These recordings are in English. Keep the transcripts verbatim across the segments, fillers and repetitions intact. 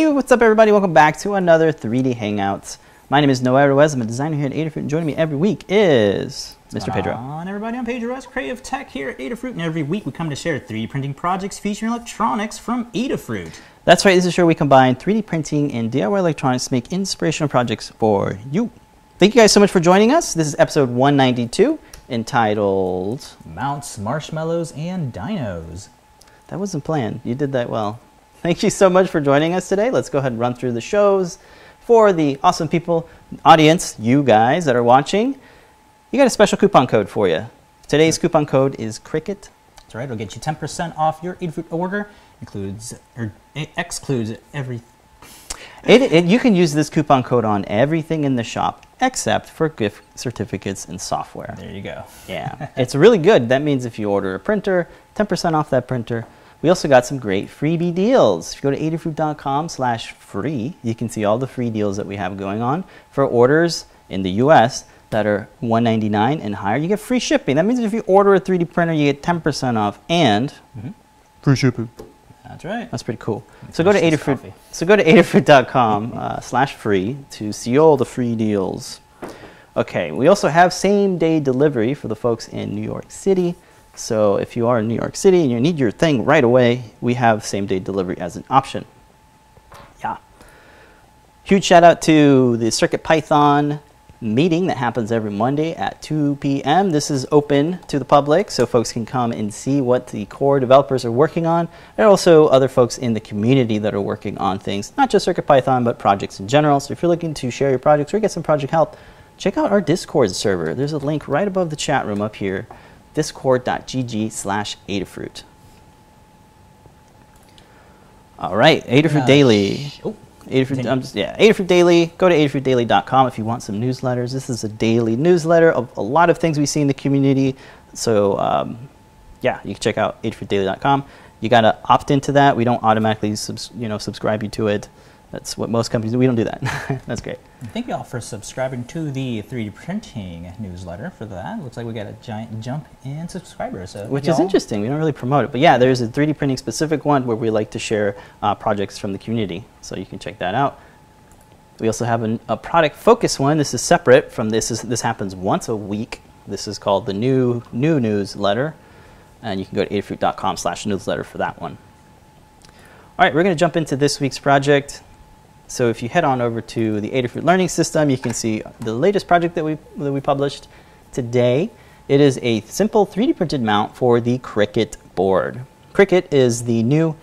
Hey, what's up everybody? Welcome back to another three D Hangout. My name is Noah Reyes. I'm a designer here at Adafruit, and joining me every week is Mister Pedro. On everybody, I'm Pedro Reyes, creative tech here at Adafruit, and every week we come to share three D printing projects featuring electronics from Adafruit. That's right, this is where we combine three D printing and D I Y electronics to make inspirational projects for you. Thank you guys so much for joining us. This is episode one ninety-two, entitled Mounts, Marshmallows, and Dinos. That wasn't planned. You did that well. Thank you so much for joining us today. Let's go ahead and run through the shows. For the awesome people, audience, you guys that are watching, you got a special coupon code for you. Today's coupon code is Crickit. That's right. It'll get you ten percent off your Adafruit order. Includes, or it excludes everything. It, it, you can use this coupon code on everything in the shop except for gift certificates and software. There you go. Yeah, it's really good. That means if you order a printer, ten percent off that printer. We also got some great freebie deals. If you go to adafruit.com slash free, you can see all the free deals that we have going on. For orders in the U S that are one ninety-nine and higher, you get free shipping. That means if you order a three D printer, you get ten percent off and mm-hmm. free shipping. That's right. That's pretty cool. So go, to Adafruit, so go to adafruit.com uh, slash free to see all the free deals. Okay, we also have same-day delivery for the folks in New York City. So if you are in New York City and you need your thing right away, we have same-day delivery as an option. Yeah. Huge shout-out to the CircuitPython meeting that happens every Monday at two p m This is open to the public, so folks can come and see what the core developers are working on. There are also other folks in the community that are working on things, not just CircuitPython, but projects in general. So if you're looking to share your projects or get some project help, check out our Discord server. There's a link right above the chat room up here, discord.gg slash Adafruit. All right, Adafruit uh, Daily. Oh. Adafruit, I'm just, yeah, Adafruit Daily. Go to adafruit daily dot com if you want some newsletters. This is a daily newsletter of a lot of things we see in the community. So, um, yeah, you can check out adafruit daily dot com. You got to opt into that. We don't automatically subs, you know, subscribe you to it. That's what most companies do. We don't do that. That's great. Thank you all for subscribing to the three D printing newsletter for that. Looks like we got a giant jump in subscribers. So Which is interesting. We don't really promote it. But yeah, there's a three D printing specific one where we like to share uh, projects from the community. So you can check that out. We also have an, a product focus one. This is separate from this. Is, this happens once a week. This is called the new new newsletter. And you can go to adafruit.com slash newsletter for that one. All right, we're going to jump into this week's project. So if you head on over to the Adafruit Learning System, you can see the latest project that we, that we published today. It is a simple three D printed mount for the Crickit board. Crickit is the new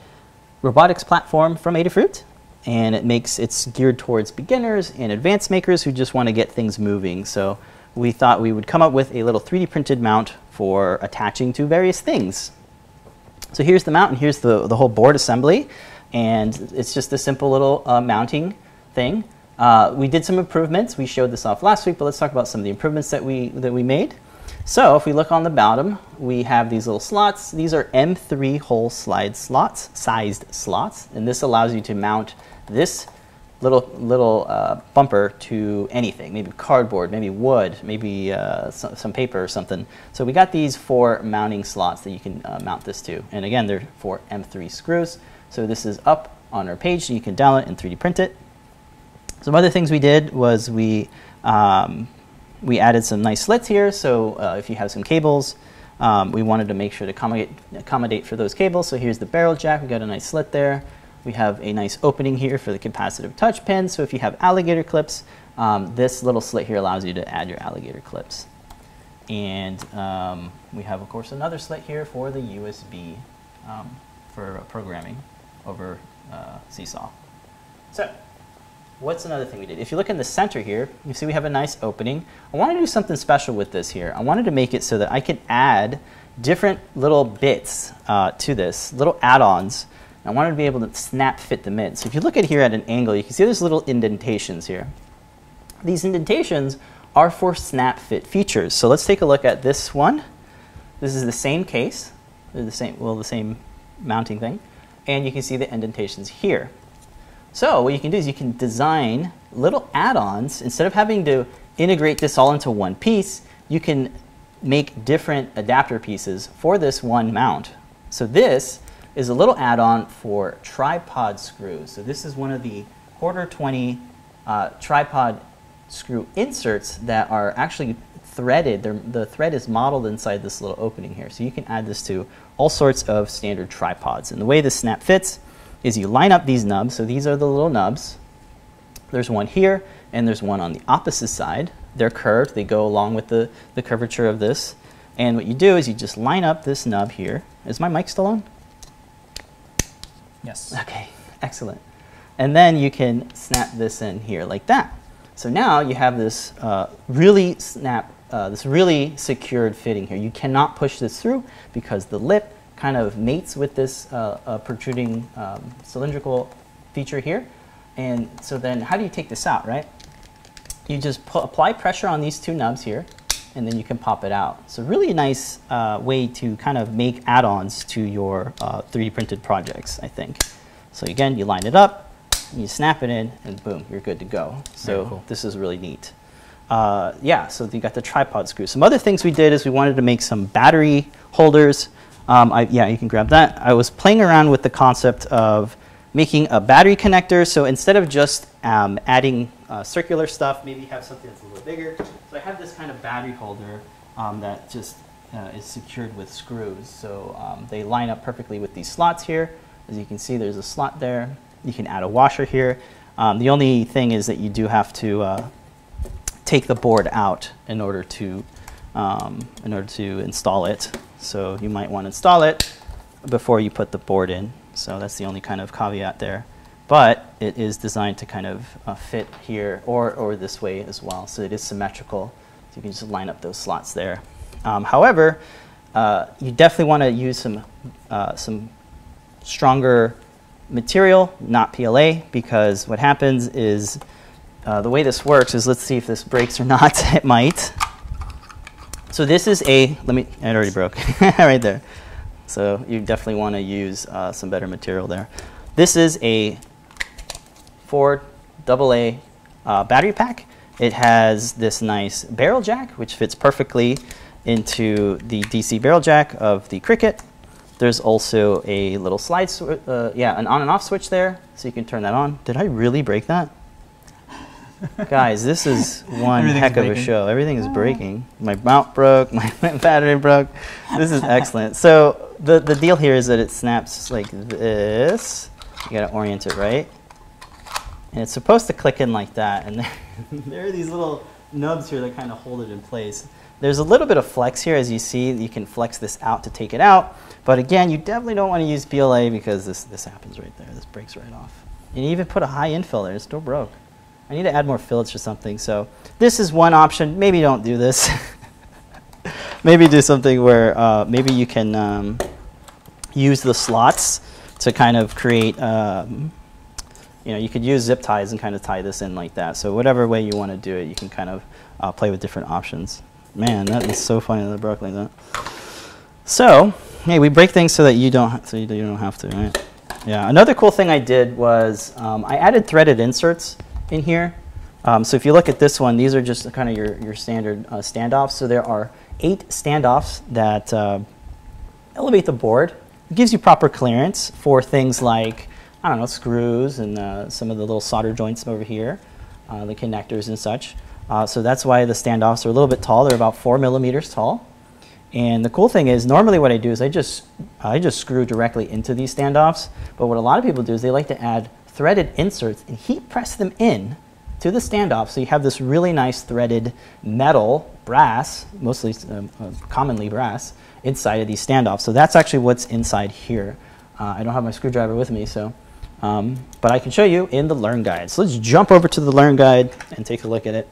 robotics platform from Adafruit, and it makes it's geared towards beginners and advanced makers who just want to get things moving. So we thought we would come up with a little three D printed mount for attaching to various things. So here's the mount, and here's the, the whole board assembly. And it's just a simple little uh, mounting thing. Uh, we did some improvements. We showed this off last week, but let's talk about some of the improvements that we, that we made. So if we look on the bottom, we have these little slots. These are M three hole slide slots, sized slots. And this allows you to mount this little, little uh, bumper to anything, maybe cardboard, maybe wood, maybe uh, some, some paper or something. So we got these four mounting slots that you can uh, mount this to. And again, they're four M three screws. So this is up on our page, so you can download it and three D print it. Some other things we did was we, um, we added some nice slits here. So uh, if you have some cables, um, we wanted to make sure to accommodate, accommodate for those cables. So here's the barrel jack. We got a nice slit there. We have a nice opening here for the capacitive touch pin. So if you have alligator clips, um, this little slit here allows you to add your alligator clips. And um, we have, of course, another slit here for the U S B um, for programming over uh, Seesaw. So what's another thing we did? If you look in the center here, you see we have a nice opening. I wanted to do something special with this here. I wanted to make it so that I could add different little bits uh, to this, little add-ons. I wanted to be able to snap fit them in. So if you look at here at an angle, you can see there's little indentations here. These indentations are for snap fit features. So let's take a look at this one. This is the same case, They're the same, well, the same mounting thing. And you can see the indentations here. So what you can do is you can design little add-ons. Instead of having to integrate this all into one piece, you can make different adapter pieces for this one mount. So this is a little add-on for tripod screws. So this is one of the quarter twenty uh, tripod screw inserts that are actually threaded. They're, the thread is modeled inside this little opening here. So you can add this to all sorts of standard tripods. And the way this snap fits is you line up these nubs. So these are the little nubs. There's one here, and there's one on the opposite side. They're curved. They go along with the, the curvature of this. And what you do is you just line up this nub here. Is my mic still on? Yes. Okay, excellent. And then you can snap this in here like that. So now you have this uh, really snap, uh, this really secured fitting here. You cannot push this through because the lip kind of mates with this uh, uh, protruding um, cylindrical feature here. And so then how do you take this out, right? You just pu- apply pressure on these two nubs here, and then you can pop it out. So really a nice uh, way to kind of make add-ons to your uh, three D printed projects, I think. So again, you line it up. You snap it in, and boom, you're good to go. So cool. This is really neat. Uh, yeah, so you got the tripod screw. Some other things we did is we wanted to make some battery holders. Um, I, yeah, you can grab that. I was playing around with the concept of making a battery connector. So instead of just um, adding uh, circular stuff, maybe have something that's a little bigger. So I have this kind of battery holder um, that just uh, is secured with screws. So um, they line up perfectly with these slots here. As you can see, there's a slot there. You can add a washer here. Um, the only thing is that you do have to uh, take the board out in order to um, in order to install it. So you might want to install it before you put the board in. So that's the only kind of caveat there. But it is designed to kind of uh, fit here or or this way as well. So it is symmetrical. So you can just line up those slots there. Um, however, uh, you definitely want to use some uh, some stronger material, not P L A, because what happens is uh, the way this works is, let's see if this breaks or not. It might. So this is a, let me, it already broke right there. So you definitely want to use uh, some better material there. This is a Ford double A uh, battery pack. It has this nice barrel jack, which fits perfectly into the D C barrel jack of the Crickit. There's also a little slide, uh, yeah, an on and off switch there, so you can turn that on. Did I really break that? Guys, this is one heck of breaking. a show. Everything is breaking. My mount broke, my battery broke. This is excellent. So the, the deal here is that it snaps like this. You gotta orient it right. And it's supposed to click in like that, and there, there are these little nubs here that kind of hold it in place. There's a little bit of flex here, as you see. You can flex this out to take it out. But again, you definitely don't want to use P L A because this, this happens right there. This breaks right off. And you even put a high-end fill there. It's still broke. I need to add more fillets or something. So this is one option. Maybe don't do this. Maybe do something where uh, maybe you can um, use the slots to kind of create, um, you know, you could use zip ties and kind of tie this in like that. So whatever way you want to do it, you can kind of uh, play with different options. Man, that is so funny that it broke like that. So, hey, we break things so that you don't, so you don't have to, right? Yeah. Another cool thing I did was um, I added threaded inserts in here. Um, so if you look at this one, these are just kind of your your standard uh, standoffs. So there are eight standoffs that uh, elevate the board. It gives you proper clearance for things like, I don't know, screws and uh, some of the little solder joints over here, uh, the connectors and such. Uh, so that's why the standoffs are a little bit tall. They're about four millimeters tall. And the cool thing is, normally what I do is I just, I just screw directly into these standoffs. But what a lot of people do is they like to add threaded inserts and heat press them in to the standoff. So you have this really nice threaded metal, brass, mostly um, uh, commonly brass, inside of these standoffs. So that's actually what's inside here. Uh, I don't have my screwdriver with me, so. Um, but I can show you in the Learn Guide. So let's jump over to the Learn Guide and take a look at it.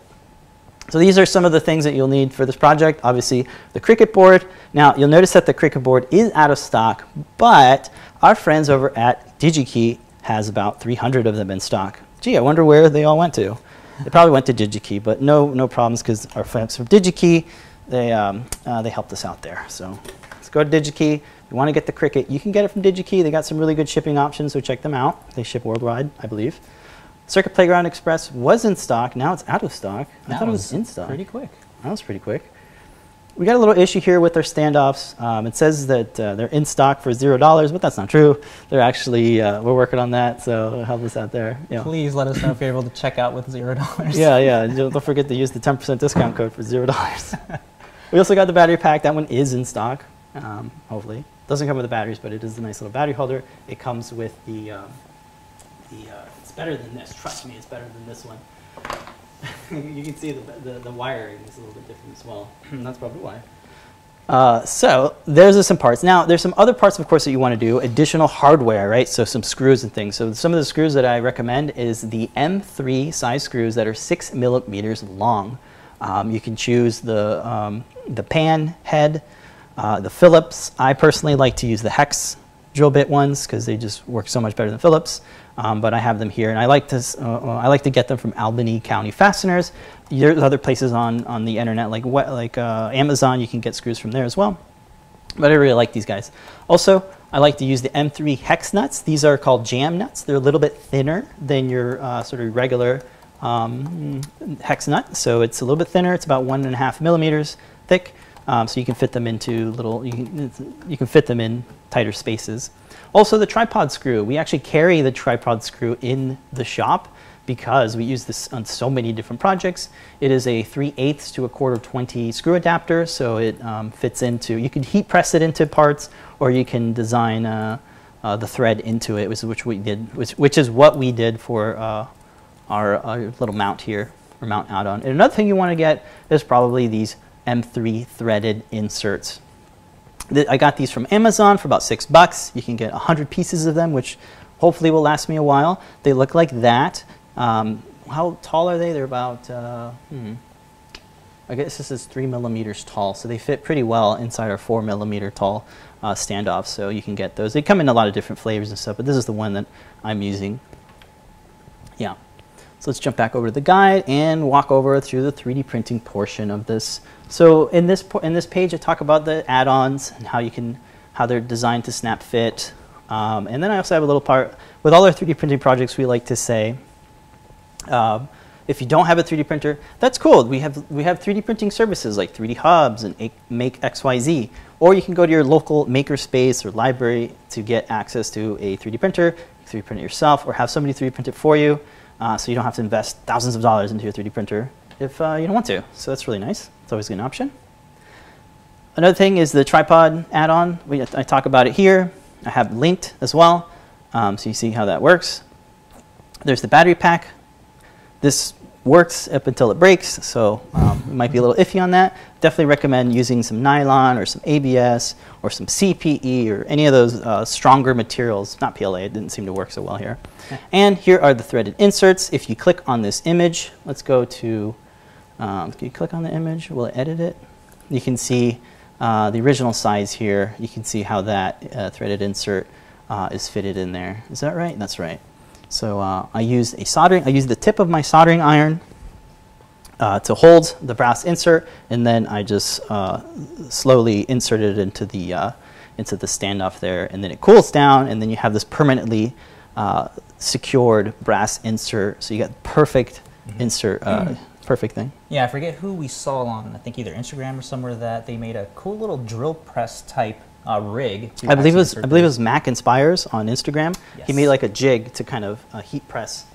So these are some of the things that you'll need for this project. Obviously, the Crickit board. Now, you'll notice that the Crickit board is out of stock, but our friends over at DigiKey has about three hundred of them in stock. Gee, I wonder where they all went to. They probably went to DigiKey, but no, no problems because our friends from DigiKey, they, um, uh, they helped us out there. So let's go to DigiKey. If you want to get the Crickit, you can get it from DigiKey. They got some really good shipping options, so check them out. They ship worldwide, I believe. Circuit Playground Express was in stock. Now it's out of stock. I that thought was it was in stock. Pretty quick. That was pretty quick. we got a little issue here with our standoffs. Um, it says that uh, they're in stock for zero dollars, but that's not true. They're actually uh, we're working on that, so help us out there. You know. Please let us know if you're able to check out with zero dollars. Yeah, yeah. Don't forget to use the ten percent discount code for zero dollars. We also got the battery pack. That one is in stock. Um, hopefully, doesn't come with the batteries, but it is a nice little battery holder. It comes with the um, the. Uh, it's better than this. Trust me, it's better than this one. You can see the, the, the wiring is a little bit different as well. That's probably why. Uh, so those are some parts. Now, there's some other parts, of course, that you want to do. Additional hardware, right? So some screws and things. So some of the screws that I recommend is the M three size screws that are six millimeters long. Um, you can choose the, um, the pan head, uh, the Phillips. I personally like to use the hex drill bit ones because they just work so much better than Phillips. Um, but I have them here, and I like to uh, I like to get them from Albany County Fasteners. There's other places on on the internet like what, like uh, Amazon. You can get screws from there as well. But I really like these guys. Also, I like to use the M three hex nuts. These are called jam nuts. They're a little bit thinner than your uh, sort of regular um, hex nut, so it's a little bit thinner. It's about one and a half millimeters thick, um, so you can fit them into little. You can you can fit them in tighter spaces. Also, the tripod screw. We actually carry the tripod screw in the shop because we use this on so many different projects. It is a three eighths to a quarter twenty screw adapter, so it um, fits into, you can heat press it into parts, or you can design uh, uh, the thread into it, which we did, which, which is what we did for uh, our, our little mount here, or mount add-on. And another thing you want to get is probably these M three threaded inserts. I got these from Amazon for about six bucks. You can get a hundred pieces of them, which hopefully will last me a while. They look like that. Um, how tall are they? They're about, uh, hmm, I guess this is three millimeters tall, so they fit pretty well inside our four millimeter tall uh, standoff. So you can get those. They come in a lot of different flavors and stuff, but this is the one that I'm using. Yeah. So let's jump back over to the guide and walk over through the three D printing portion of this. So in this in this page, I talk about the add-ons and how you can how they're designed to snap fit, um, and then I also have a little part with all our three D printing projects. We like to say, uh, if you don't have a three D printer, that's cool. We have we have three D printing services like three D Hubs and Make X Y Z, or you can go to your local makerspace or library to get access to a three D printer. You three D print it yourself, or have somebody three D print it for you, uh, so you don't have to invest thousands of dollars into your three D printer if uh, you don't want to. So that's really nice. It's always an option. Another thing is the tripod add-on. We, I talk about it here. I have linked as well, um, so you see how that works. There's the battery pack. This works up until it breaks, so um, it might be a little iffy on that. Definitely recommend using some nylon or some A B S or some C P E or any of those uh, stronger materials. Not P L A, it didn't seem to work so well here. Okay. And here are the threaded inserts. If you click on this image, let's go to Um, can you click on the image? Will it edit it? You can see uh, the original size here. You can see how that uh, threaded insert uh, is fitted in there. Is that right? That's right. So uh, I used a soldering. I used the tip of my soldering iron uh, to hold the brass insert, and then I just uh, slowly inserted it into the uh, into the standoff there, and then it cools down, and then you have this permanently uh, secured brass insert. So you got perfect mm-hmm. insert. Uh, mm-hmm. Perfect thing. Yeah, I forget who we saw on, I think either Instagram or somewhere, that they made a cool little drill press type uh, rig. I believe it was I believe it was Mac Inspires on Instagram. Yes. He made like a jig to kind of uh, heat press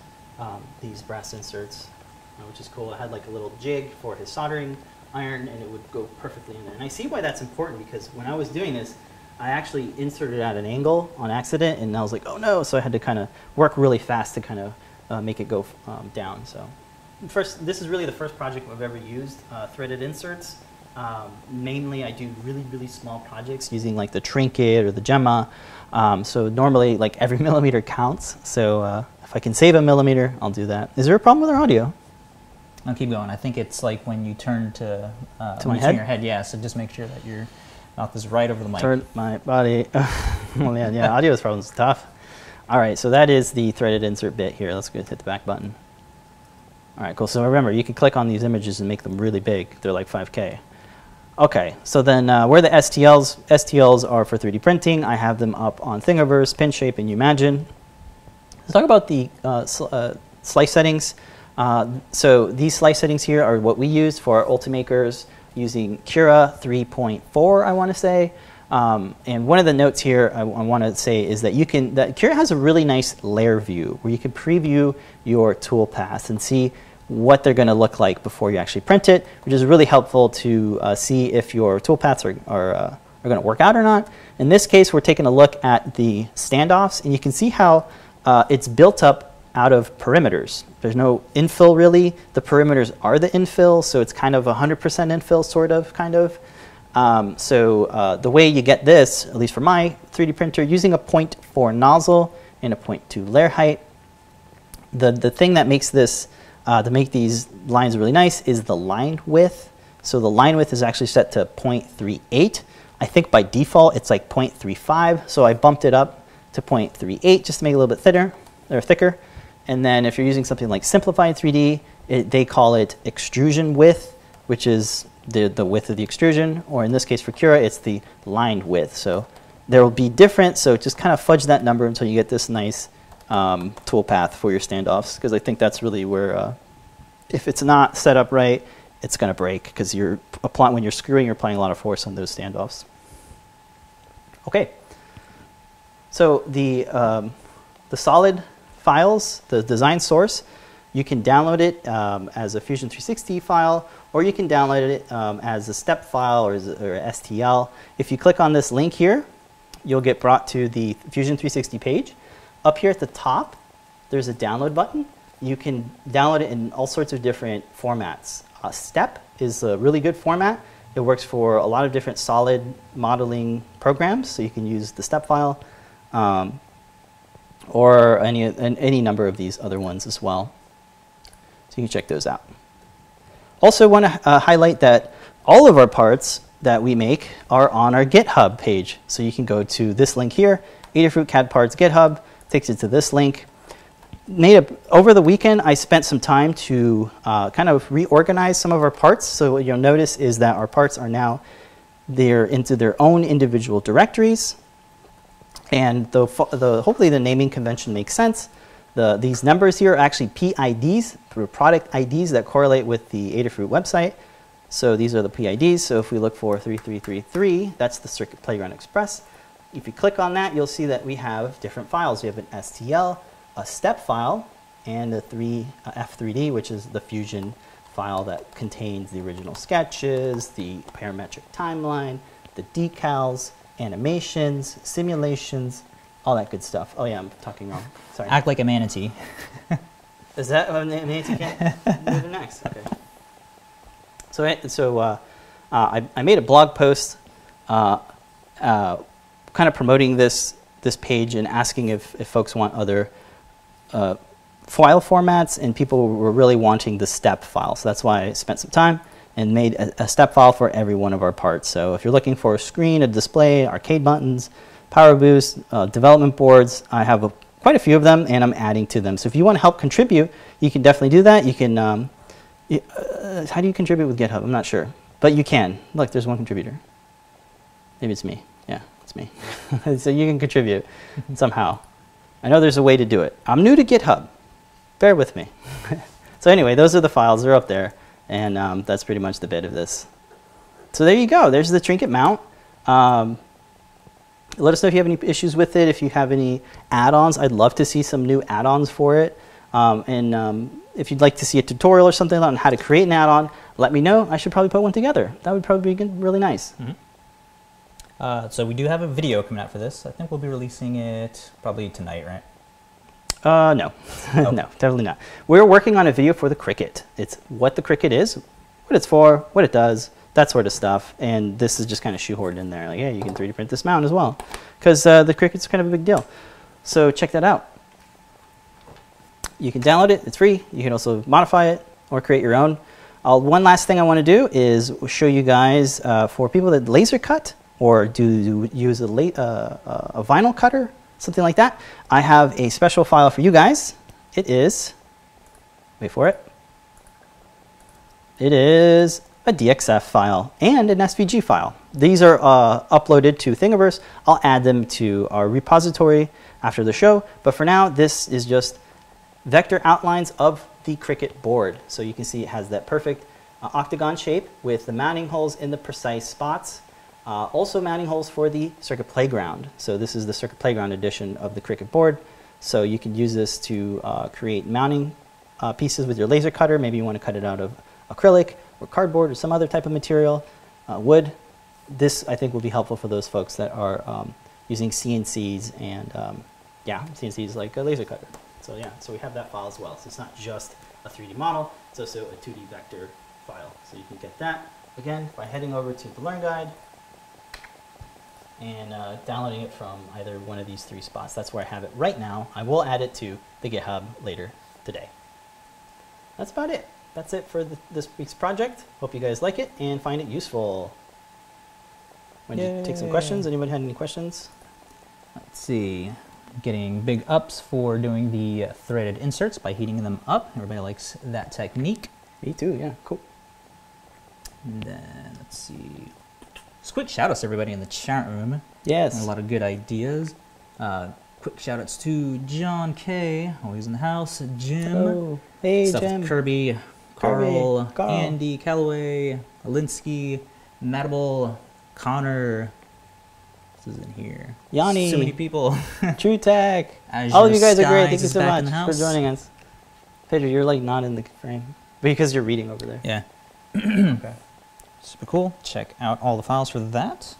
um, these brass inserts, uh, which is cool. It had like a little jig for his soldering iron, and it would go perfectly in there. And I see why that's important, because when I was doing this, I actually inserted at an angle on accident, and I was like, oh no! So I had to kind of work really fast to kind of uh, make it go um, down. So. First, this is really the first project I've ever used uh, threaded inserts. Um, mainly, I do really, really small projects using like the Crickit or the Gemma. Um, so normally, like every millimeter counts. So uh, if I can save a millimeter, I'll do that. Is there a problem with our audio? I'll keep going. I think it's like when you turn to uh, to my head. Your head, yeah. So just make sure that your mouth is right over the mic. Turn my body. Well, yeah, yeah. Audio problems is tough. All right. So that is the threaded insert bit here. Let's go hit the back button. All right, cool. So remember, you can click on these images and make them really big. They're like five K. Okay, so then uh, where the S T Ls, S T Ls are for three D printing. I have them up on Thingiverse, Pinshape, and Umagine. Let's talk about the uh, sl uh, slice settings. Uh, so these slice settings here are what we use for our Ultimakers, using Cura three point four, I want to say. Um, and one of the notes here I, I want to say is that you can, that Cura has a really nice layer view where you can preview your tool paths and see what they're going to look like before you actually print it, which is really helpful to uh, see if your tool paths are, are, uh, are going to work out or not. In this case, we're taking a look at the standoffs, and you can see how uh, it's built up out of perimeters. There's no infill really. The perimeters are the infill, so it's kind of one hundred percent infill, sort of, kind of. Um, so uh, the way you get this, at least for my three D printer, using a point four nozzle and a point two layer height. The, the thing that makes this, uh, to make these lines really nice is the line width. So the line width is actually set to point three eight. I think by default it's like point three five, so I bumped it up to point three eight just to make it a little bit thinner, or thicker. And then if you're using something like Simplified three D, it, they call it extrusion width, which is the, the width of the extrusion, or in this case for Cura, it's the line width. So there will be different, so just kind of fudge that number until you get this nice um, toolpath for your standoffs, because I think that's really where, uh, if it's not set up right, it's going to break, because you're applying, when you're screwing, you're applying a lot of force on those standoffs. Okay, so the, um, the solid files, the design source, you can download it um, as a Fusion three sixty file, or you can download it um, as a step file or, as a, or S T L. If you click on this link here, you'll get brought to the Fusion three sixty page. Up here at the top, there's a download button. You can download it in all sorts of different formats. Uh, step is a really good format. It works for a lot of different solid modeling programs, so you can use the step file um, or any, any number of these other ones as well. So you can check those out. Also want to uh, highlight that all of our parts that we make are on our GitHub page. So you can go to this link here, Adafruit C A D Parts GitHub, takes you to this link. Made a, over the weekend, I spent some time to uh, kind of reorganize some of our parts. So what you'll notice is that our parts are now, they're into their own individual directories. And the, the, hopefully the naming convention makes sense. The, these numbers here are actually P I Ds, product I Ds that correlate with the Adafruit website. So these are the P I Ds. So if we look for three three three three, that's the Circuit Playground Express. If you click on that, you'll see that we have different files. We have an S T L, a step file, and a three, uh, F three D, which is the Fusion file that contains the original sketches, the parametric timeline, the decals, animations, simulations, all that good stuff. Oh yeah, I'm talking wrong. Sorry. Act like a manatee. Is that a manatee? Move to next. Okay. So, it, so uh, uh, I, I made a blog post, uh, uh, kind of promoting this this page and asking if, if folks want other uh, file formats, and people were really wanting the step file. So that's why I spent some time and made a, a step file for every one of our parts. So if you're looking for a screen, a display, arcade buttons, power boost, uh, development boards, I have a, quite a few of them, and I'm adding to them. So if you want to help contribute, you can definitely do that. You can, um, you, uh, how do you contribute with GitHub? I'm not sure, but you can. Look, there's one contributor. Maybe it's me. Yeah, it's me. So you can contribute somehow. I know there's a way to do it. I'm new to GitHub. Bear with me. So anyway, those are the files. They're up there, and um, that's pretty much the bit of this. So there you go. There's the Trinket mount. Um, Let us know if you have any issues with it, if you have any add-ons. I'd love to see some new add-ons for it. Um, and um, if you'd like to see a tutorial or something on how to create an add-on, let me know. I should probably put one together. That would probably be really nice. Mm-hmm. uh, so we do have a video coming out for this. I think we'll be releasing it probably tonight, right? Uh, no. Oh. No, definitely not. We're working on a video for the Crickit. It's what the Crickit is, what it's for, what it does, that sort of stuff, and this is just kind of shoehorned in there. Like, yeah, you can three D print this mount as well, because uh, the Crickit's kind of a big deal. So check that out. You can download it, it's free. You can also modify it or create your own. Uh, one last thing I want to do is show you guys, uh, for people that laser cut or do, do use a, la uh, a vinyl cutter, something like that, I have a special file for you guys. It is, wait for it, it is a D X F file and an S V G file. These are uh, uploaded to Thingiverse. I'll add them to our repository after the show, but for now this is just vector outlines of the Crickit board. So you can see it has that perfect uh, octagon shape with the mounting holes in the precise spots. Uh, also mounting holes for the Circuit Playground. So this is the Circuit Playground edition of the Crickit board. So you can use this to uh, create mounting uh, pieces with your laser cutter. Maybe you want to cut it out of acrylic or cardboard or some other type of material, uh, wood. This, I think, will be helpful for those folks that are um, using C N Cs and, um, yeah, C N Cs like a laser cutter. So yeah, so we have that file as well. So it's not just a three D model, it's also a two D vector file. So you can get that, again, by heading over to the Learn Guide and uh, downloading it from either one of these three spots. That's where I have it right now. I will add it to the GitHub later today. That's about it. That's it for the, this week's project. Hope you guys like it and find it useful. Why don't you take some questions? Anybody had any questions? Let's see. Getting big ups for doing the threaded inserts by heating them up. Everybody likes that technique. Me too, yeah, cool. And then, let's see. Quick shout-outs to everybody in the chat room. Yes. A lot of good ideas. Uh, quick shout-outs to John K., always in the house, Jim. Hello. Hey, stuff Jim. Kirby, Carl, Kirby, Carl, Andy, Callaway, Alinsky, Madable, Connor. This is in here. Yanni. So many people. True Tech. All of you guys are great. Thank you so much for joining us. Pedro, you're like not in the frame because you're reading over there. Yeah. Okay. Super cool. Check out all the files for that.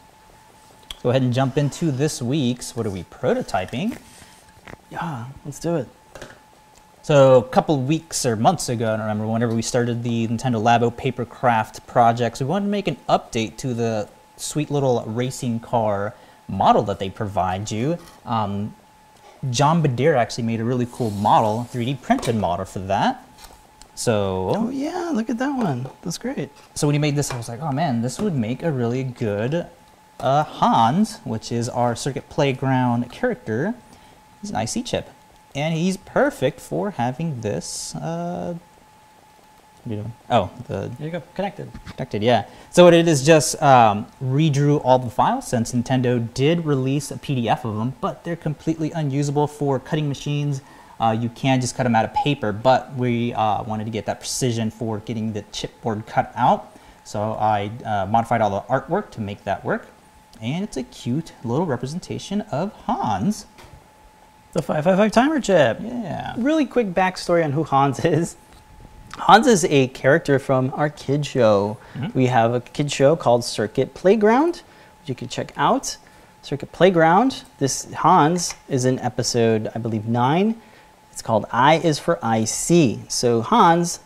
Go ahead and jump into this week's, what are we prototyping? Yeah, let's do it. So a couple of weeks or months ago, I don't remember, whenever we started the Nintendo Labo paper craft projects, we wanted to make an update to the sweet little racing car model that they provide you. Um, John Badera actually made a really cool model, three D printed model for that. So, oh yeah, look at that one. That's great. So when he made this, I was like, oh man, this would make a really good uh, Hans, which is our Circuit Playground character. He's an I C chip. And he's perfect for having this. Uh, what are you doing? Oh, the, there you go, connected. Connected, yeah. So what it is, just um, redrew all the files since Nintendo did release a P D F of them, but they're completely unusable for cutting machines. Uh, you can just cut them out of paper, but we uh, wanted to get that precision for getting the chipboard cut out. So I uh, modified all the artwork to make that work. And it's a cute little representation of Hans. The five five five timer chip. Yeah. Really quick backstory on who Hans is. Hans is a character from our kid show. Mm-hmm. We have a kid show called Circuit Playground, which you can check out. Circuit Playground, this Hans is in episode, I believe, nine. It's called I is for I C. So Hans,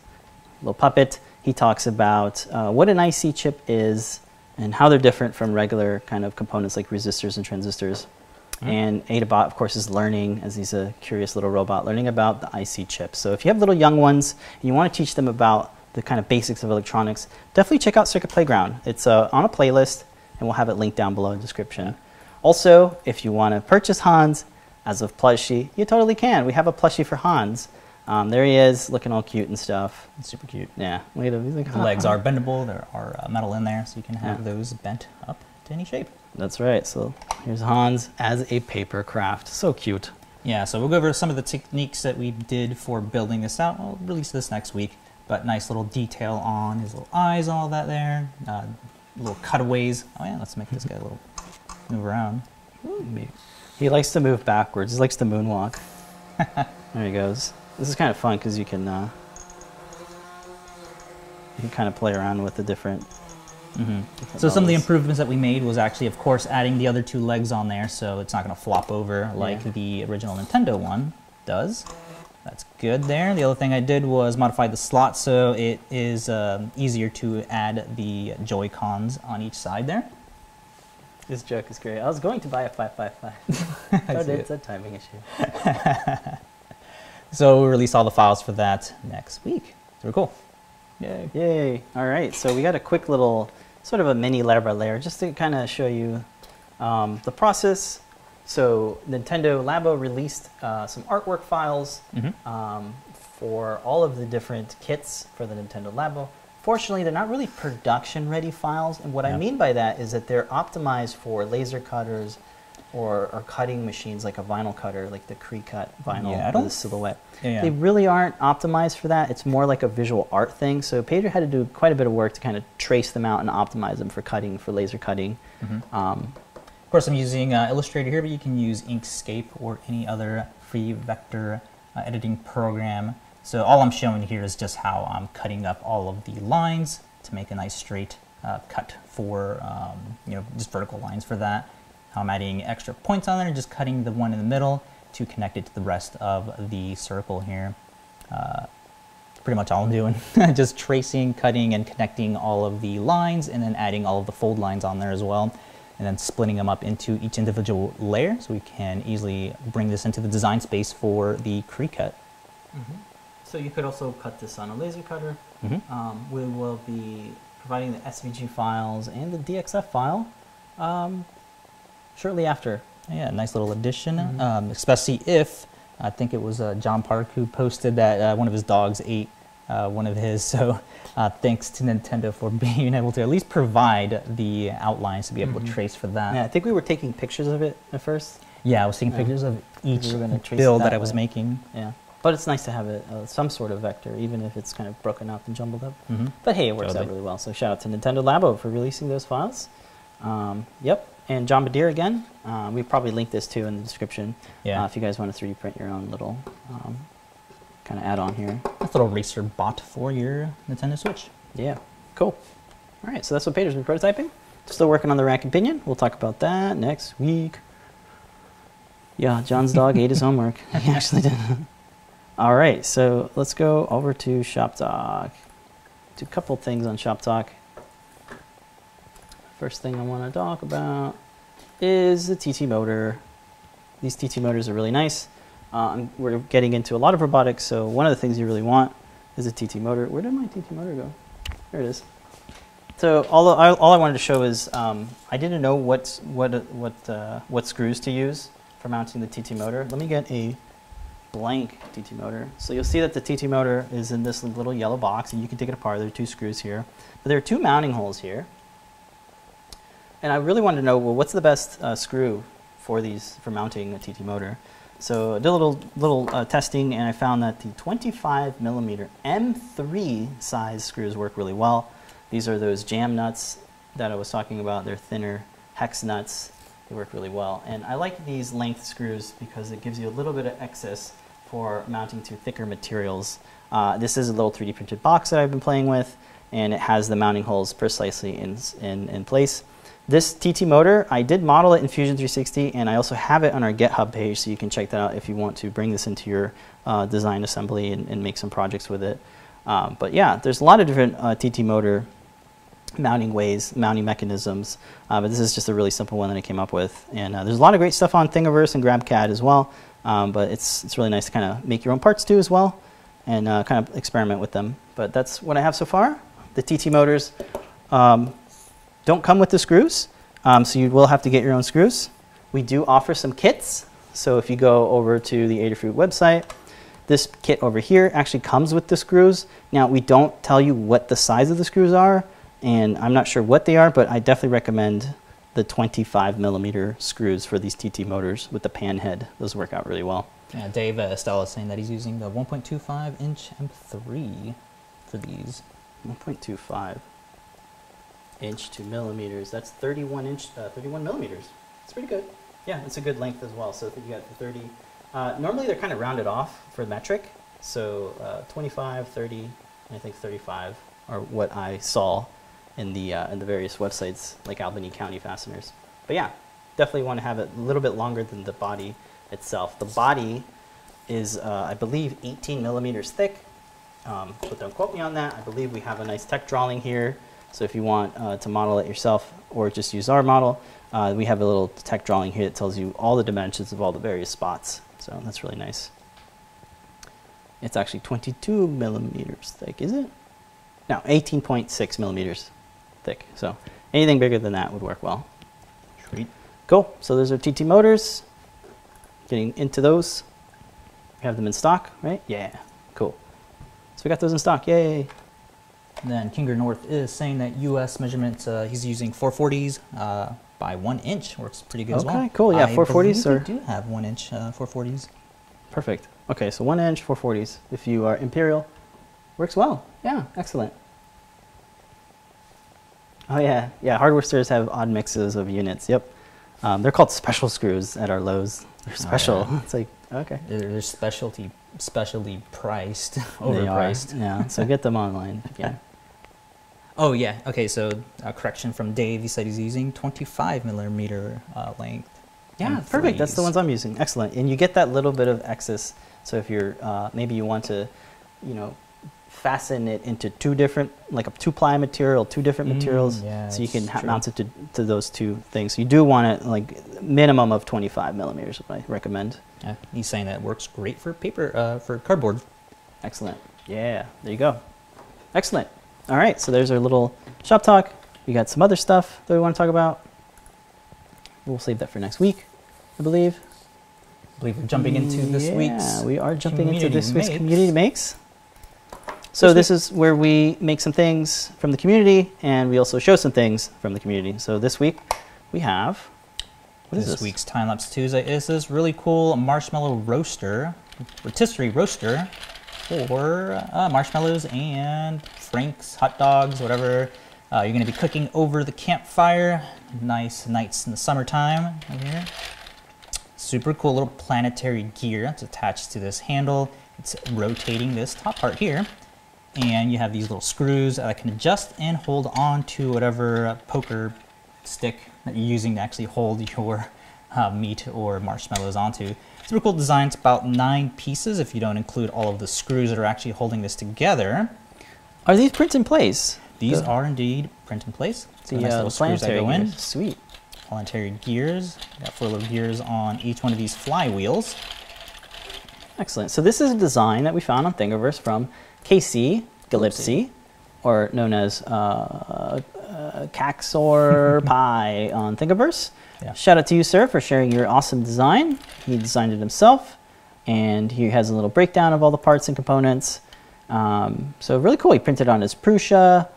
little puppet, he talks about uh, what an I C chip is and how they're different from regular kind of components like resistors and transistors. Mm. And Adabot, of course, is learning, as he's a curious little robot, learning about the I C chip. So if you have little young ones and you want to teach them about the kind of basics of electronics, definitely check out Circuit Playground. It's uh, on a playlist, and we'll have it linked down below in the description. Also, if you want to purchase Hans as of plushie, you totally can. We have a plushie for Hans. Um, there he is, looking all cute and stuff. It's super cute. Yeah. Look at him. He's like, the legs are bendable. There are uh, metal in there, so you can have yeah. those bent up to any shape. That's right. So here's Hans as a paper craft. So cute. Yeah, so we'll go over some of the techniques that we did for building this out. We'll release this next week, but nice little detail on his little eyes, all that there. Uh, little cutaways. Oh yeah, let's make this guy a little move around. Ooh, he likes to move backwards. He likes to moonwalk. There he goes. This is kind of fun because you can uh, you can kind of play around with the different. Mm-hmm. different so some of the improvements that we made was actually, of course, adding the other two legs on there, so it's not going to flop over like yeah. the original Nintendo one does. That's good there. The other thing I did was modify the slot so it is um, easier to add the Joy-Cons on each side there. This joke is great. I was going to buy a five five five. But it's a timing issue. So we'll release all the files for that next week. Super cool. Yay. Yay. All right. So we got a quick little sort of a mini layer by layer just to kind of show you um, the process. So Nintendo Labo released uh, some artwork files mm-hmm. um, for all of the different kits for the Nintendo Labo. Fortunately, they're not really production-ready files, and what yeah. I mean by that is that they're optimized for laser cutters, or, or cutting machines like a vinyl cutter, like the Cricut vinyl yeah, or the silhouette. Yeah. They really aren't optimized for that. It's more like a visual art thing. So Pedro had to do quite a bit of work to kind of trace them out and optimize them for cutting, for laser cutting. Mm-hmm. um, of course, I'm using uh, Illustrator here, but you can use Inkscape or any other free vector uh, editing program. So all I'm showing here is just how I'm cutting up all of the lines to make a nice straight uh, cut for, um, you know, just vertical lines for that. How I'm adding extra points on there and just cutting the one in the middle to connect it to the rest of the circle here. Uh, pretty much all I'm doing, just tracing, cutting, and connecting all of the lines, and then adding all of the fold lines on there as well, and then splitting them up into each individual layer so we can easily bring this into the design space for the Cricut. Mm-hmm. So you could also cut this on a laser cutter. Mm-hmm. um, we will be providing the S V G files and the D X F file um, shortly after. Yeah, nice little addition, mm-hmm. um, especially if, I think it was uh, John Park who posted that uh, one of his dogs ate uh, one of his, so uh, thanks to Nintendo for being able to at least provide the outlines to be able mm-hmm. to trace for that. Yeah, I think we were taking pictures of it at first. Yeah, I was taking yeah. pictures of each we build that, that I was making. Yeah. But it's nice to have a, uh, some sort of vector, even if it's kind of broken up and jumbled up. Mm-hmm. But hey, it works totally. out really well. So shout out to Nintendo Labo for releasing those files. Um, yep, and John Badir again. Uh, we probably link this too in the description. Yeah. Uh, if you guys want to three D print your own little um, kind of add-on here. That's a little racer bot for your Nintendo Switch. Yeah, cool. All right, so that's what Pedro's been prototyping. Still working on the rack and pinion. We'll talk about that next week. Yeah, John's dog ate his homework. He actually did. All right, so let's go over to ShopTalk. Do a couple things on ShopTalk. First thing I want to talk about is the T T motor. These T T motors are really nice. Um, we're getting into a lot of robotics, so one of the things you really want is a T T motor. Where did my T T motor go? There it is. So all I, all I wanted to show is um, I didn't know what what what uh, what screws to use for mounting the T T motor. Let me get a blank T T motor. So you'll see that the T T motor is in this little yellow box, and you can take it apart. There are two screws here, but there are two mounting holes here. And I really wanted to know, well, what's the best uh, screw for these for mounting a T T motor? So I did a little little uh, testing, and I found that the twenty-five millimeter M three size screws work really well. These are those jam nuts that I was talking about. They're thinner hex nuts. They work really well, and I like these length screws because it gives you a little bit of excess for mounting to thicker materials. Uh, this is a little three D printed box that I've been playing with, and it has the mounting holes precisely in, in, in place. This T T motor, I did model it in Fusion three sixty, and I also have it on our GitHub page, so you can check that out if you want to bring this into your uh, design assembly and, and make some projects with it. Um, but yeah, there's a lot of different uh, T T motor mounting ways, mounting mechanisms, uh, but this is just a really simple one that I came up with. And uh, there's a lot of great stuff on Thingiverse and GrabCAD as well. Um, but it's, it's really nice to kind of make your own parts too as well, and uh, kind of experiment with them. But that's what I have so far. The T T motors um, don't come with the screws, um, so you will have to get your own screws. We do offer some kits. So if you go over to the Adafruit website, this kit over here actually comes with the screws. Now, we don't tell you what the size of the screws are, and I'm not sure what they are, but I definitely recommend the twenty-five millimeter screws for these T T motors with the pan head. Those work out really well. Yeah, Dave Estella is saying that he's using the one point two five inch M three for these. one point two five inch to millimeters. That's thirty-one inch, uh, thirty-one millimeters. It's pretty good. Yeah, it's a good length as well. So if you got the thirty, uh, normally they're kind of rounded off for metric. So uh, twenty-five, thirty, and I think thirty-five are what I saw in the uh, in the various websites like Albany County Fasteners. But yeah, definitely want to have it a little bit longer than the body itself. The body is, uh, I believe, eighteen millimeters thick, um, but don't quote me on that. I believe we have a nice tech drawing here, so if you want uh, to model it yourself or just use our model, uh, we have a little tech drawing here that tells you all the dimensions of all the various spots, so that's really nice. It's actually twenty-two millimeters thick, is it? No, eighteen point six millimeters. Thick. So anything bigger than that would work well. Sweet. Cool. So those are T T motors. Getting into those. We have them in stock, right? Yeah. Cool. So we got those in stock. Yay. And then Kinger North is saying that U S measurements, uh, he's using four forties uh, by one inch. Works pretty good okay, as well. Okay, cool. Yeah, I four forties or do have one inch uh, four forties. Perfect. Okay, so one inch four forties. If you are imperial, works well. Yeah, excellent. Oh yeah, yeah. Hardware stores have odd mixes of units. Yep, um, they're called special screws at our Lowe's. They're special. Oh, yeah. It's like okay. They're, they're specialty, specially priced, overpriced. Yeah. So get them online. Yeah. Oh yeah. Okay. So a correction from Dave. He said he's using twenty-five millimeter uh, length. Yeah. Perfect. Threes. That's the ones I'm using. Excellent. And you get that little bit of excess. So if you're uh, maybe you want to, you know, fasten it into two different, like a two-ply material, two different mm, materials, yeah, so you can mount it to, to those two things. So you do want it like minimum of twenty-five millimeters, I recommend. Yeah, he's saying that works great for paper, uh, for cardboard. Excellent. Yeah, there you go. Excellent. All right, so there's our little shop talk. We got some other stuff that we want to talk about. We'll save that for next week, I believe. I believe we're jumping into this yeah, week's. Yeah, we are jumping into this week's makes. Community Makes. So this is where we make some things from the community, and we also show some things from the community. So this week we have, what is this? This week's Time Lapse Tuesday is this really cool marshmallow roaster, rotisserie roaster for uh, marshmallows and Frank's hot dogs, whatever. Uh, you're gonna be cooking over the campfire. Nice nights in the summertime right here. Super cool little planetary gear that's attached to this handle. It's rotating this top part here. And you have these little screws that can adjust and hold on to whatever poker stick that you're using to actually hold your uh, meat or marshmallows onto. Super cool design. It's about nine pieces if you don't include all of the screws that are actually holding this together. Are these print in place? These Good. are indeed print in place. So the nice uh, little screws that go in. Gears. Sweet. Planetary gears. Got four little gears on each one of these flywheels. Excellent. So this is a design that we found on Thingiverse from K C Gillipsy, or known as uh, uh, Caxor Pie on Thingiverse. Yeah. Shout out to you, sir, for sharing your awesome design. He designed it himself, and he has a little breakdown of all the parts and components. Um, so really cool. He printed on his Prusa,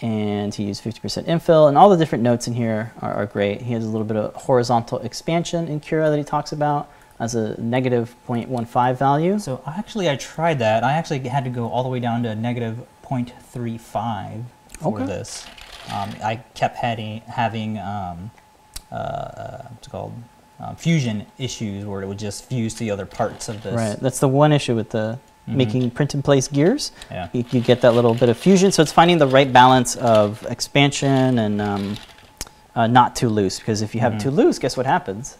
and he used fifty percent infill, and all the different notes in here are, are great. He has a little bit of horizontal expansion in Cura that he talks about, as a negative zero point one five value. So actually I tried that. I actually had to go all the way down to negative zero point three five for okay. this. Um, I kept having, having um, uh, uh, what's it called? Uh, fusion issues where it would just fuse to the other parts of this. Right, that's the one issue with the mm-hmm. making print-in-place gears. Yeah. You, you get that little bit of fusion, so it's finding the right balance of expansion and um, uh, not too loose, because if you have mm-hmm. too loose, guess what happens?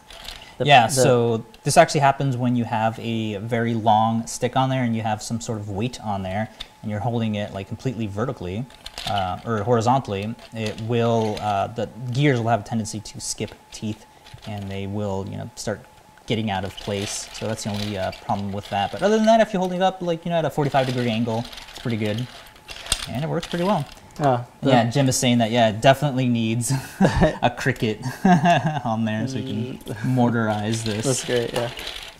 The, yeah, the so this actually happens when you have a very long stick on there and you have some sort of weight on there and you're holding it like completely vertically uh, or horizontally, it will, uh, the gears will have a tendency to skip teeth and they will, you know, start getting out of place. So that's the only uh, problem with that. But other than that, if you're holding it up, like, you know, at a forty-five degree angle, it's pretty good and it works pretty well. Oh, yeah, Jim is saying that, yeah, it definitely needs a Crickit on there so we can mortarize this. That's great, yeah.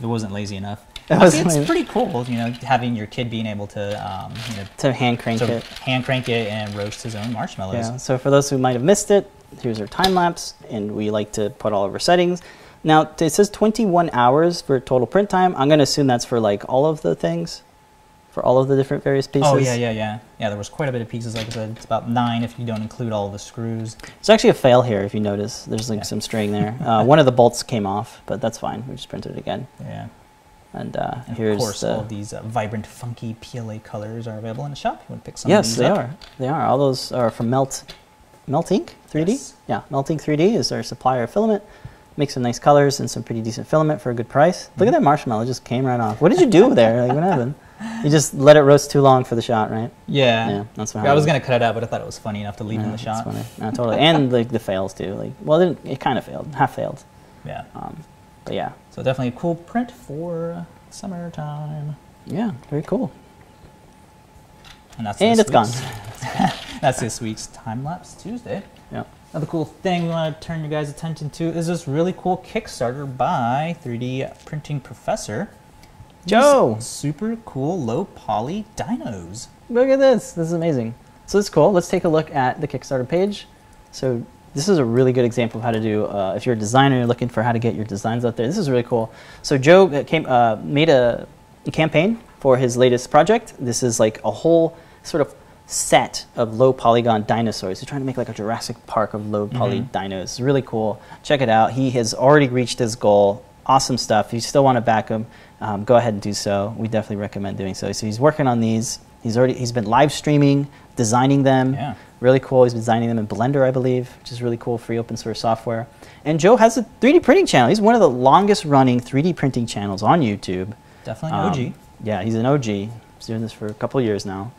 It wasn't lazy enough. That wasn't it's lazy. Pretty cool, you know, having your kid being able to, um, you know, to hand crank it. Hand crank it and roast his own marshmallows. Yeah, so for those who might have missed it, here's our time lapse, and we like to put all of our settings. Now, it says twenty-one hours for total print time. I'm going to assume that's for like all of the things. For all of the different various pieces. Oh yeah, yeah, yeah. Yeah, there was quite a bit of pieces, like I said. It's about nine if you don't include all the screws. There's actually a fail here, if you notice. There's like yeah. some string there. Uh, one of the bolts came off, but that's fine. We just printed it again. Yeah. And, uh, and here's of course, the all these uh, vibrant, funky P L A colors are available in the shop. You want to pick some? Yes, of these they up? are. They are. All those are from Melt, MeltInk three D. Yes. Yeah, MeltInk three D is our supplier of filament. Make some nice colors and some pretty decent filament for a good price. Mm-hmm. Look at that marshmallow; it just came right off. What did you do there? Like what happened? You just let it roast too long for the shot, right? Yeah. Yeah, that's what I was going to cut it out, but I thought it was funny enough to leave yeah, in the shot. Funny. No, totally. And like the fails too. Like, well, it, it kind of failed, half failed. Yeah. Um, but yeah. So definitely a cool print for summertime. Yeah, very cool. And that's and it's gone. That's this week's Time Lapse Tuesday. Yeah. Another cool thing we want to turn your guys' attention to is this really cool Kickstarter by three D Printing Professor. Joe! Super cool low poly dinos. Look at this. This is amazing. So that's cool. Let's take a look at the Kickstarter page. So this is a really good example of how to do, uh, if you're a designer and you're looking for how to get your designs out there, this is really cool. So Joe came, uh, made a campaign for his latest project. This is like a whole sort of set of low polygon dinosaurs. He's trying to make like a Jurassic Park of low poly mm-hmm. dinos. It's really cool. Check it out. He has already reached his goal. Awesome stuff. If you still want to back him, um, go ahead and do so. We definitely recommend doing so. So he's working on these. He's already he's been live streaming, designing them. Yeah. Really cool. He's designing them in Blender, I believe, which is really cool, free open source software. And Joe has a three D printing channel. He's one of the longest running three D printing channels on YouTube. Definitely an O G. Um, yeah, he's an O G. He's doing this for a couple of years now.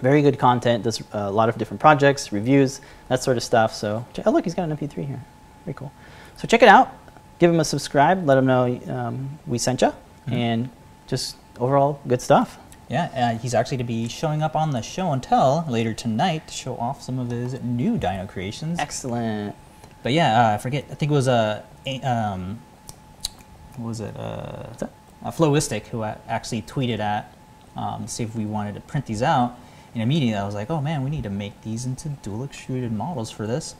Very good content, does a lot of different projects, reviews, that sort of stuff. So, oh look, he's got an M P three here. Very cool. So check it out. Give him a subscribe. Let him know um, we sent you. Mm-hmm. And just overall good stuff. Yeah, uh, he's actually to be showing up on the show and tell later tonight to show off some of his new dino creations. Excellent. But yeah, uh, I forget. I think it was a, a um, what was it? Uh, What's that? A Flowistic who I actually tweeted at um, to see if we wanted to print these out. And immediately I was like, oh man, we need to make these into dual extruded models for this.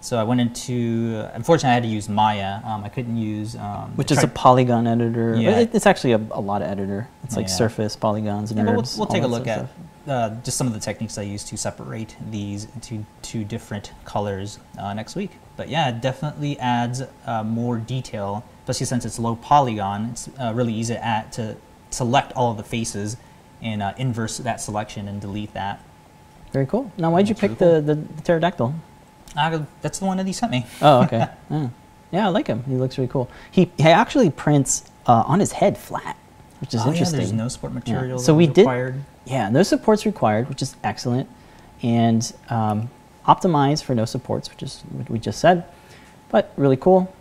So I went into, unfortunately I had to use Maya. Um, I couldn't use... Um, Which is a polygon editor. Yeah. It's actually a, a lot of editor. It's like yeah. surface, polygons, and yeah, herbs, we'll, we'll take a look at uh, just some of the techniques I use to separate these into two different colors uh, next week. But yeah, it definitely adds uh, more detail, especially since it's low polygon. It's uh, really easy to, add, to select all of the faces and uh, inverse that selection and delete that. Very cool. Now why'd you pick really cool. the, the, the pterodactyl? Uh, that's the one that he sent me. Oh, okay. yeah. yeah, I like him. He looks really cool. He, he actually prints uh, on his head flat, which is oh, interesting. Yeah, there's no support material yeah. so we required. Did, yeah, no supports required, which is excellent. And um, optimized for no supports, which is what we just said. But really cool.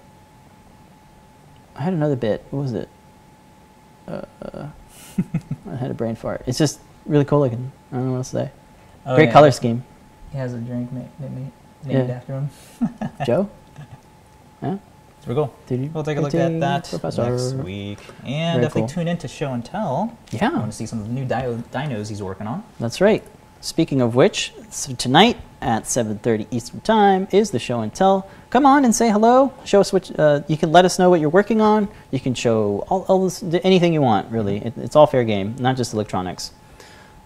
I had another bit. What was it? Uh, uh, I had a brain fart. It's just really cool looking. I don't know what else to say. Oh, Great yeah. color scheme. He has a drink, mate. Named yeah. after him. Joe? Yeah? So we're cool. We'll take a look at that Professor. next week. And Very definitely cool. tune in to Show and Tell. Yeah. I want to see some of the new dinos he's working on. That's right. Speaking of which, so tonight at seven thirty Eastern Time is the Show and Tell. Come on and say hello. Show us what, uh, you can let us know what you're working on. You can show all, all this, anything you want, really. It, it's all fair game, not just electronics.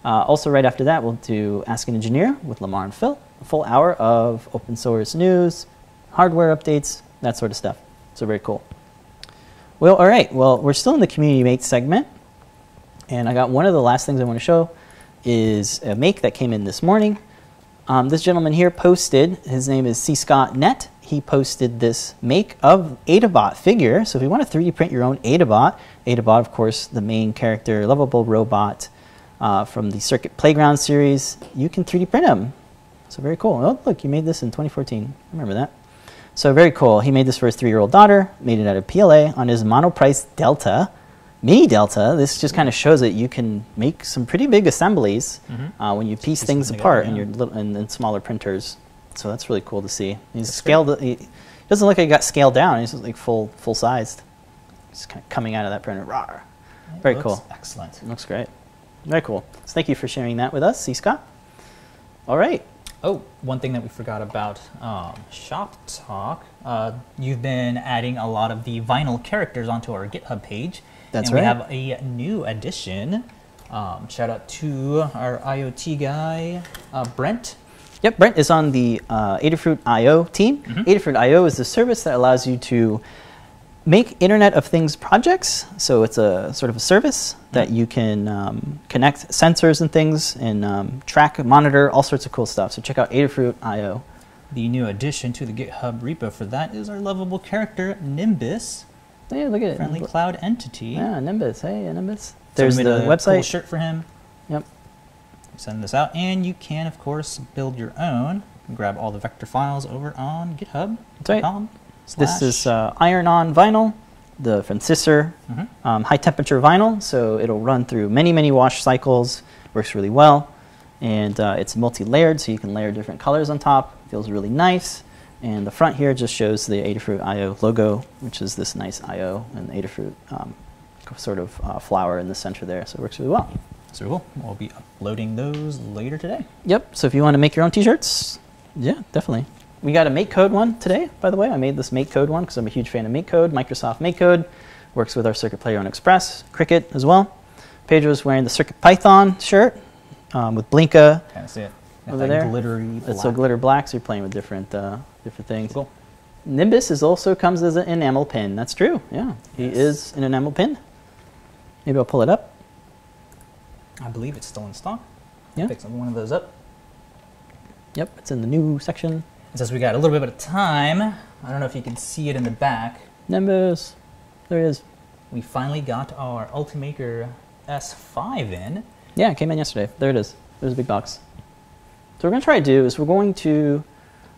Uh, also, right after that, we'll do Ask an Engineer with Lamar and Phil. A full hour of open source news, hardware updates, that sort of stuff. So very cool. Well, all right. Well, we're still in the Community Make segment. And I got one of the last things I want to show is a make that came in this morning. Um, this gentleman here posted, his name is C. Scott Nett. He posted this make of Adabot figure. So if you want to three D print your own Adabot, Adabot, of course, the main character, lovable robot uh, from the Circuit Playground series, you can three D print him. So very cool. Oh, look, you made this in twenty fourteen. I remember that. So very cool. He made this for his three-year-old daughter, made it out of P L A on his monoprice Delta, mini Delta. This just kind of shows that you can make some pretty big assemblies mm-hmm. uh, when you piece, piece things apart together, yeah. in your little and, and smaller printers. So that's really cool to see. He's scaled. He doesn't look like he got scaled down. He's like full, full-sized. Just kind of coming out of that printer. Rawr. Very cool. Excellent. It looks great. Very cool. So thank you for sharing that with us, C. Scott. All right. Oh, one thing that we forgot about um, Shop Talk. Uh, you've been adding a lot of the vinyl characters onto our GitHub page. That's and right. We have a new addition. Um, shout out to our I O T guy, uh, Brent. Yep, Brent is on the uh, Adafruit I O team. Mm-hmm. Adafruit I O is the service that allows you to make Internet of Things projects. So it's a sort of a service mm-hmm. that you can um, connect sensors and things and um, track, monitor, all sorts of cool stuff. So check out Adafruit I O. The new addition to the GitHub repo for that is our lovable character, Nimbus. Yeah, look at it. Friendly Nimbus. Cloud entity. Yeah, Nimbus. Hey, Nimbus. There's so the a website. Cool shirt for him. Yep. Send this out. And you can, of course, build your own. You can grab all the vector files over on GitHub. That's right. Com. Slash. This is uh, iron-on vinyl, the from Sisser, mm-hmm. um, high-temperature vinyl, so it'll run through many, many wash cycles, works really well, and uh, it's multi-layered, so you can layer different colors on top, feels really nice, and the front here just shows the Adafruit I O logo, which is this nice I O and Adafruit um, sort of uh, flower in the center there, so it works really well. So cool. We'll be uploading those later today. Yep. So if you want to make your own t-shirts, yeah, definitely. We got a MakeCode one today, by the way. I made this MakeCode one because I'm a huge fan of MakeCode. Microsoft MakeCode works with our Circuit Playground Express, Crickit as well. Pedro's wearing the CircuitPython shirt um, with Blinka. Can't see it. Over there. Glittery black. It's so glitter black, so you're playing with different uh, different things. Cool. Nimbus is also comes as an enamel pin. That's true, yeah. Yes. He is an enamel pin. Maybe I'll pull it up. I believe it's still in stock. Yeah. Pick one of those up. Yep, it's in the new section. It says we got a little bit of time. I don't know if you can see it in the back. Nimbus. There it is. We finally got our Ultimaker S five in. Yeah, it came in yesterday. There it is. There's a big box. So what we're going to try to do is we're going to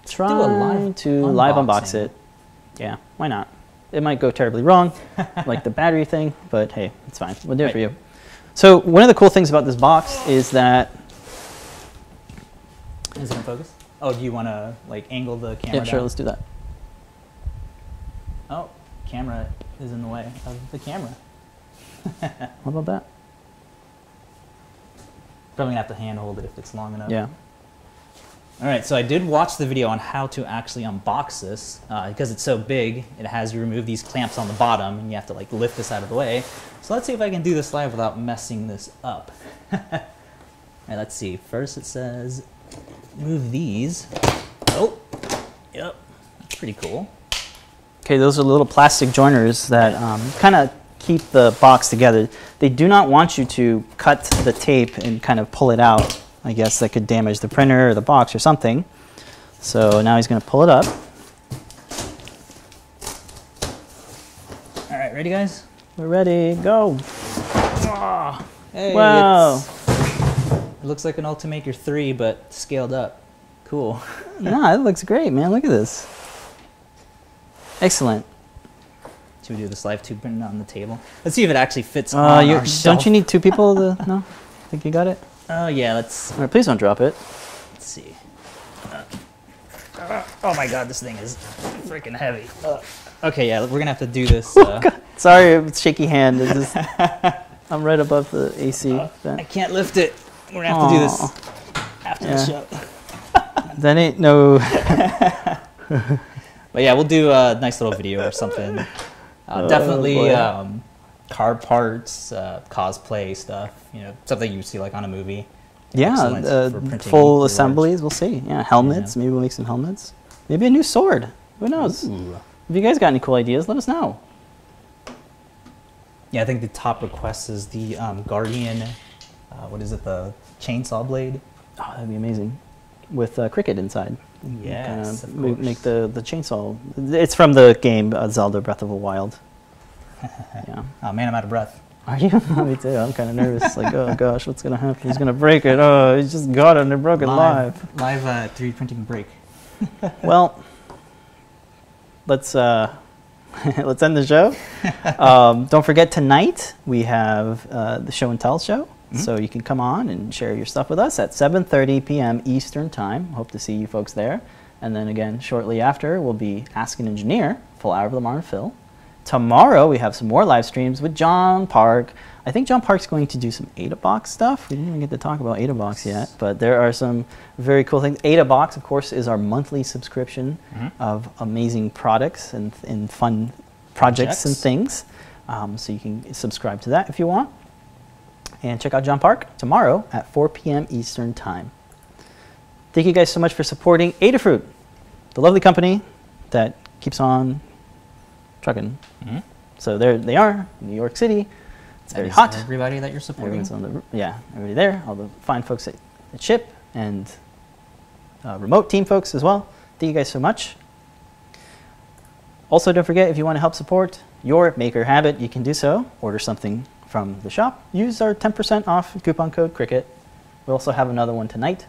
try live to unboxing. live unbox it. Yeah, why not? It might go terribly wrong, like the battery thing, but hey, it's fine. We'll do right. it for you. So one of the cool things about this box is that... Is it in focus? Oh, do you want to like angle the camera Yeah, down? Sure, let's do that. Oh, camera is in the way of the camera. What about that? Probably going to have to hand hold it if it's long enough. Yeah. All right, so I did watch the video on how to actually unbox this. Uh, because it's so big, it has you remove these clamps on the bottom, and you have to like lift this out of the way. So let's see if I can do this live without messing this up. All right, let's see. First it says, move these. Oh, yep, that's pretty cool. Okay, those are little plastic joiners that um, kind of keep the box together. They do not want you to cut the tape and kind of pull it out. I guess that could damage the printer or the box or something. So now he's going to pull it up. All right, ready, guys? We're ready. Go. Oh, hey, wow. It looks like an Ultimaker three, but scaled up. Cool. Nah, it looks great, man. Look at this. Excellent. Should we do this live tube print on the table? Let's see if it actually fits uh, on our shelf. Don't you need two people to no? I think you got it? Oh, yeah, let's... All right, please don't drop it. Let's see. Uh, oh, my God, this thing is freaking heavy. Uh, okay, yeah, we're going to have to do this. Uh, oh, sorry, it's shaky hand. It's just, I'm right above the A C. Uh, I can't lift it. We're going to have Aww. to do this after yeah. the show. That ain't no... But, yeah, we'll do a nice little video or something. Uh, oh, definitely... Um, car parts, uh, cosplay stuff, you know, something you see like on a movie. Yeah, uh, full assemblies, we'll see. Yeah, helmets, yeah. Maybe we'll make some helmets. Maybe a new sword, who knows? Ooh. If you guys got any cool ideas, let us know. Yeah, I think the top request is the um, Guardian, uh, what is it, the chainsaw blade? Oh, that'd be amazing. With uh, Crickit inside. Yes, kind of of course. Make the, the chainsaw. It's from the game uh, Zelda Breath of the Wild. Yeah. Oh man, I'm out of breath. Are you? Me too. I'm kind of nervous. Like, oh gosh, what's gonna happen? He's gonna break it. Oh, he just got it and they broke it live. Live, live uh, three D printing break. Well, let's uh, let's end the show. Um, don't forget tonight we have uh, the show and tell show, mm-hmm. so you can come on and share your stuff with us at seven thirty p m Eastern time. Hope to see you folks there. And then again, shortly after, we'll be Ask an Engineer, full hour of Lamar and Phil. Tomorrow, we have some more live streams with John Park. I think John Park's going to do some AdaBox stuff. We didn't even get to talk about AdaBox yet, but there are some very cool things. AdaBox, of course, is our monthly subscription mm-hmm. of amazing products and, and fun projects, projects and things. Um, so you can subscribe to that if you want. And check out John Park tomorrow at four p m Eastern time. Thank you guys so much for supporting Adafruit, the lovely company that keeps on trucking. Mm-hmm. So there they are, New York City. It's very hot. Everybody that you're supporting. On the, yeah, everybody there. All the fine folks at, at Ship and uh, remote team folks as well. Thank you guys so much. Also, don't forget, if you want to help support your maker habit, you can do so. Order something from the shop. Use our ten percent off coupon code Crickit. We also have another one tonight.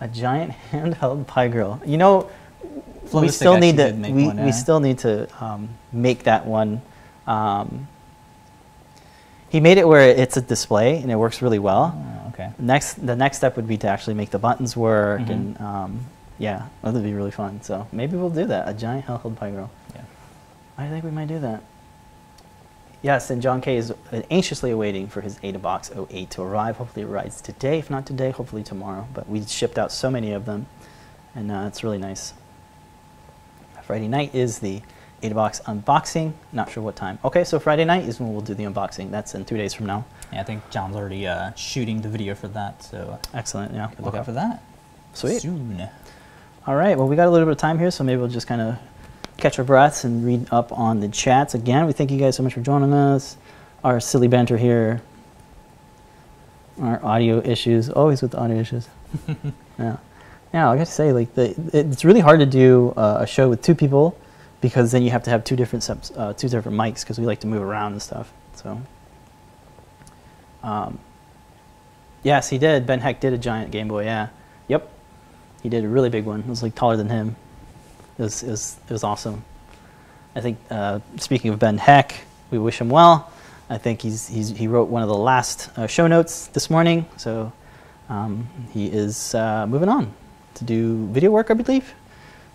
A giant handheld pie grill. You know, We still, need to, we, one, eh? we still need to um, make that one. Um, he made it where it's a display, and it works really well. Oh, okay. Next, the next step would be to actually make the buttons work, mm-hmm. and um, yeah, that would be really fun. So maybe we'll do that, a giant handheld pie grill. Yeah. I think we might do that. Yes, and John K. is anxiously waiting for his AdaBox oh eight to arrive. Hopefully it arrives today. If not today, hopefully tomorrow. But we shipped out so many of them, and uh, it's really nice. Friday night is the AdaBox unboxing. Not sure what time. Okay, so Friday night is when we'll do the unboxing. That's in two days from now. Yeah, I think John's already uh, shooting the video for that. So excellent. Yeah, look out for that. Sweet. Soon. All right. Well, we got a little bit of time here, so maybe we'll just kind of catch our breaths and read up on the chats. Again, we thank you guys so much for joining us. Our silly banter here. Our audio issues, always with the audio issues. Yeah. Now, I got to say, like, the, it's really hard to do uh, a show with two people because then you have to have two different subs, uh, two different mics because we like to move around and stuff. So, um, yes, he did. Ben Heck did a giant Game Boy. Yeah. Yep. He did a really big one. It was like taller than him. It was, it was, it was awesome. I think, uh, speaking of Ben Heck, we wish him well. I think he's, he's, he wrote one of the last uh, show notes this morning, so um, he is uh, moving on to do video work, I believe.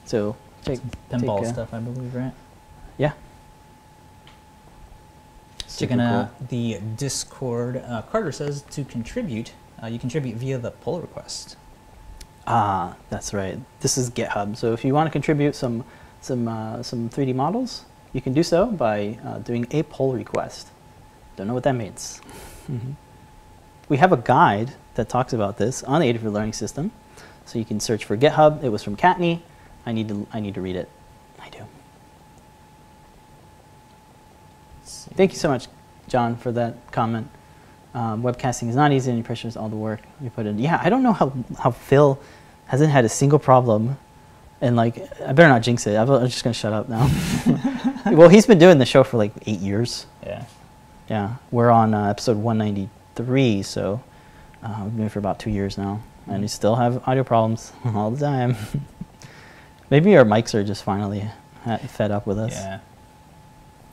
So take, pinball take, uh, stuff, I believe, right? Yeah. Checking out uh, the Discord. Uh, Carter says to contribute, uh, you contribute via the pull request. Ah, that's right. This is GitHub. So if you want to contribute some some uh, some three D models, you can do so by uh, doing a pull request. Don't know what that means. Mm-hmm. We have a guide that talks about this on the Adafruit Learning System, so you can search for GitHub. It was from Katney. I need to I need to read it. I do. Thank you so much, John, for that comment. Um, webcasting is not easy, and you pressures all the work you put in. Yeah, I don't know how, how Phil hasn't had a single problem. And, like, I better not jinx it. I'm just going to shut up now. Well, he's been doing the show for, like, eight years. Yeah. Yeah. We're on uh, episode one ninety-three, so uh, we've been doing it for about two years now. And we still have audio problems all the time. Maybe our mics are just finally fed up with us. Yeah.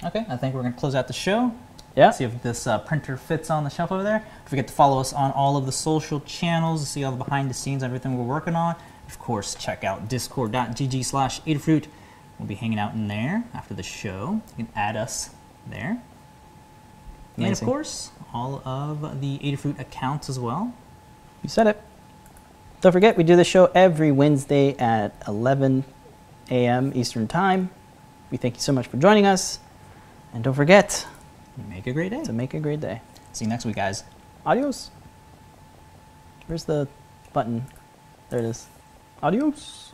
Okay, I think we're going to close out the show. Yeah. See if this uh, printer fits on the shelf over there. Don't forget to follow us on all of the social channels to see all the behind the scenes, everything we're working on. Of course, check out discord dot g g slash Adafruit. We'll be hanging out in there after the show. You can add us there. Amazing. And of course, all of the Adafruit accounts as well. You said it. Don't forget, we do the show every Wednesday at eleven a m Eastern Time. We thank you so much for joining us. And don't forget, make a great day. So make a great day. See you next week, guys. Adios. Where's the button? There it is. Adios.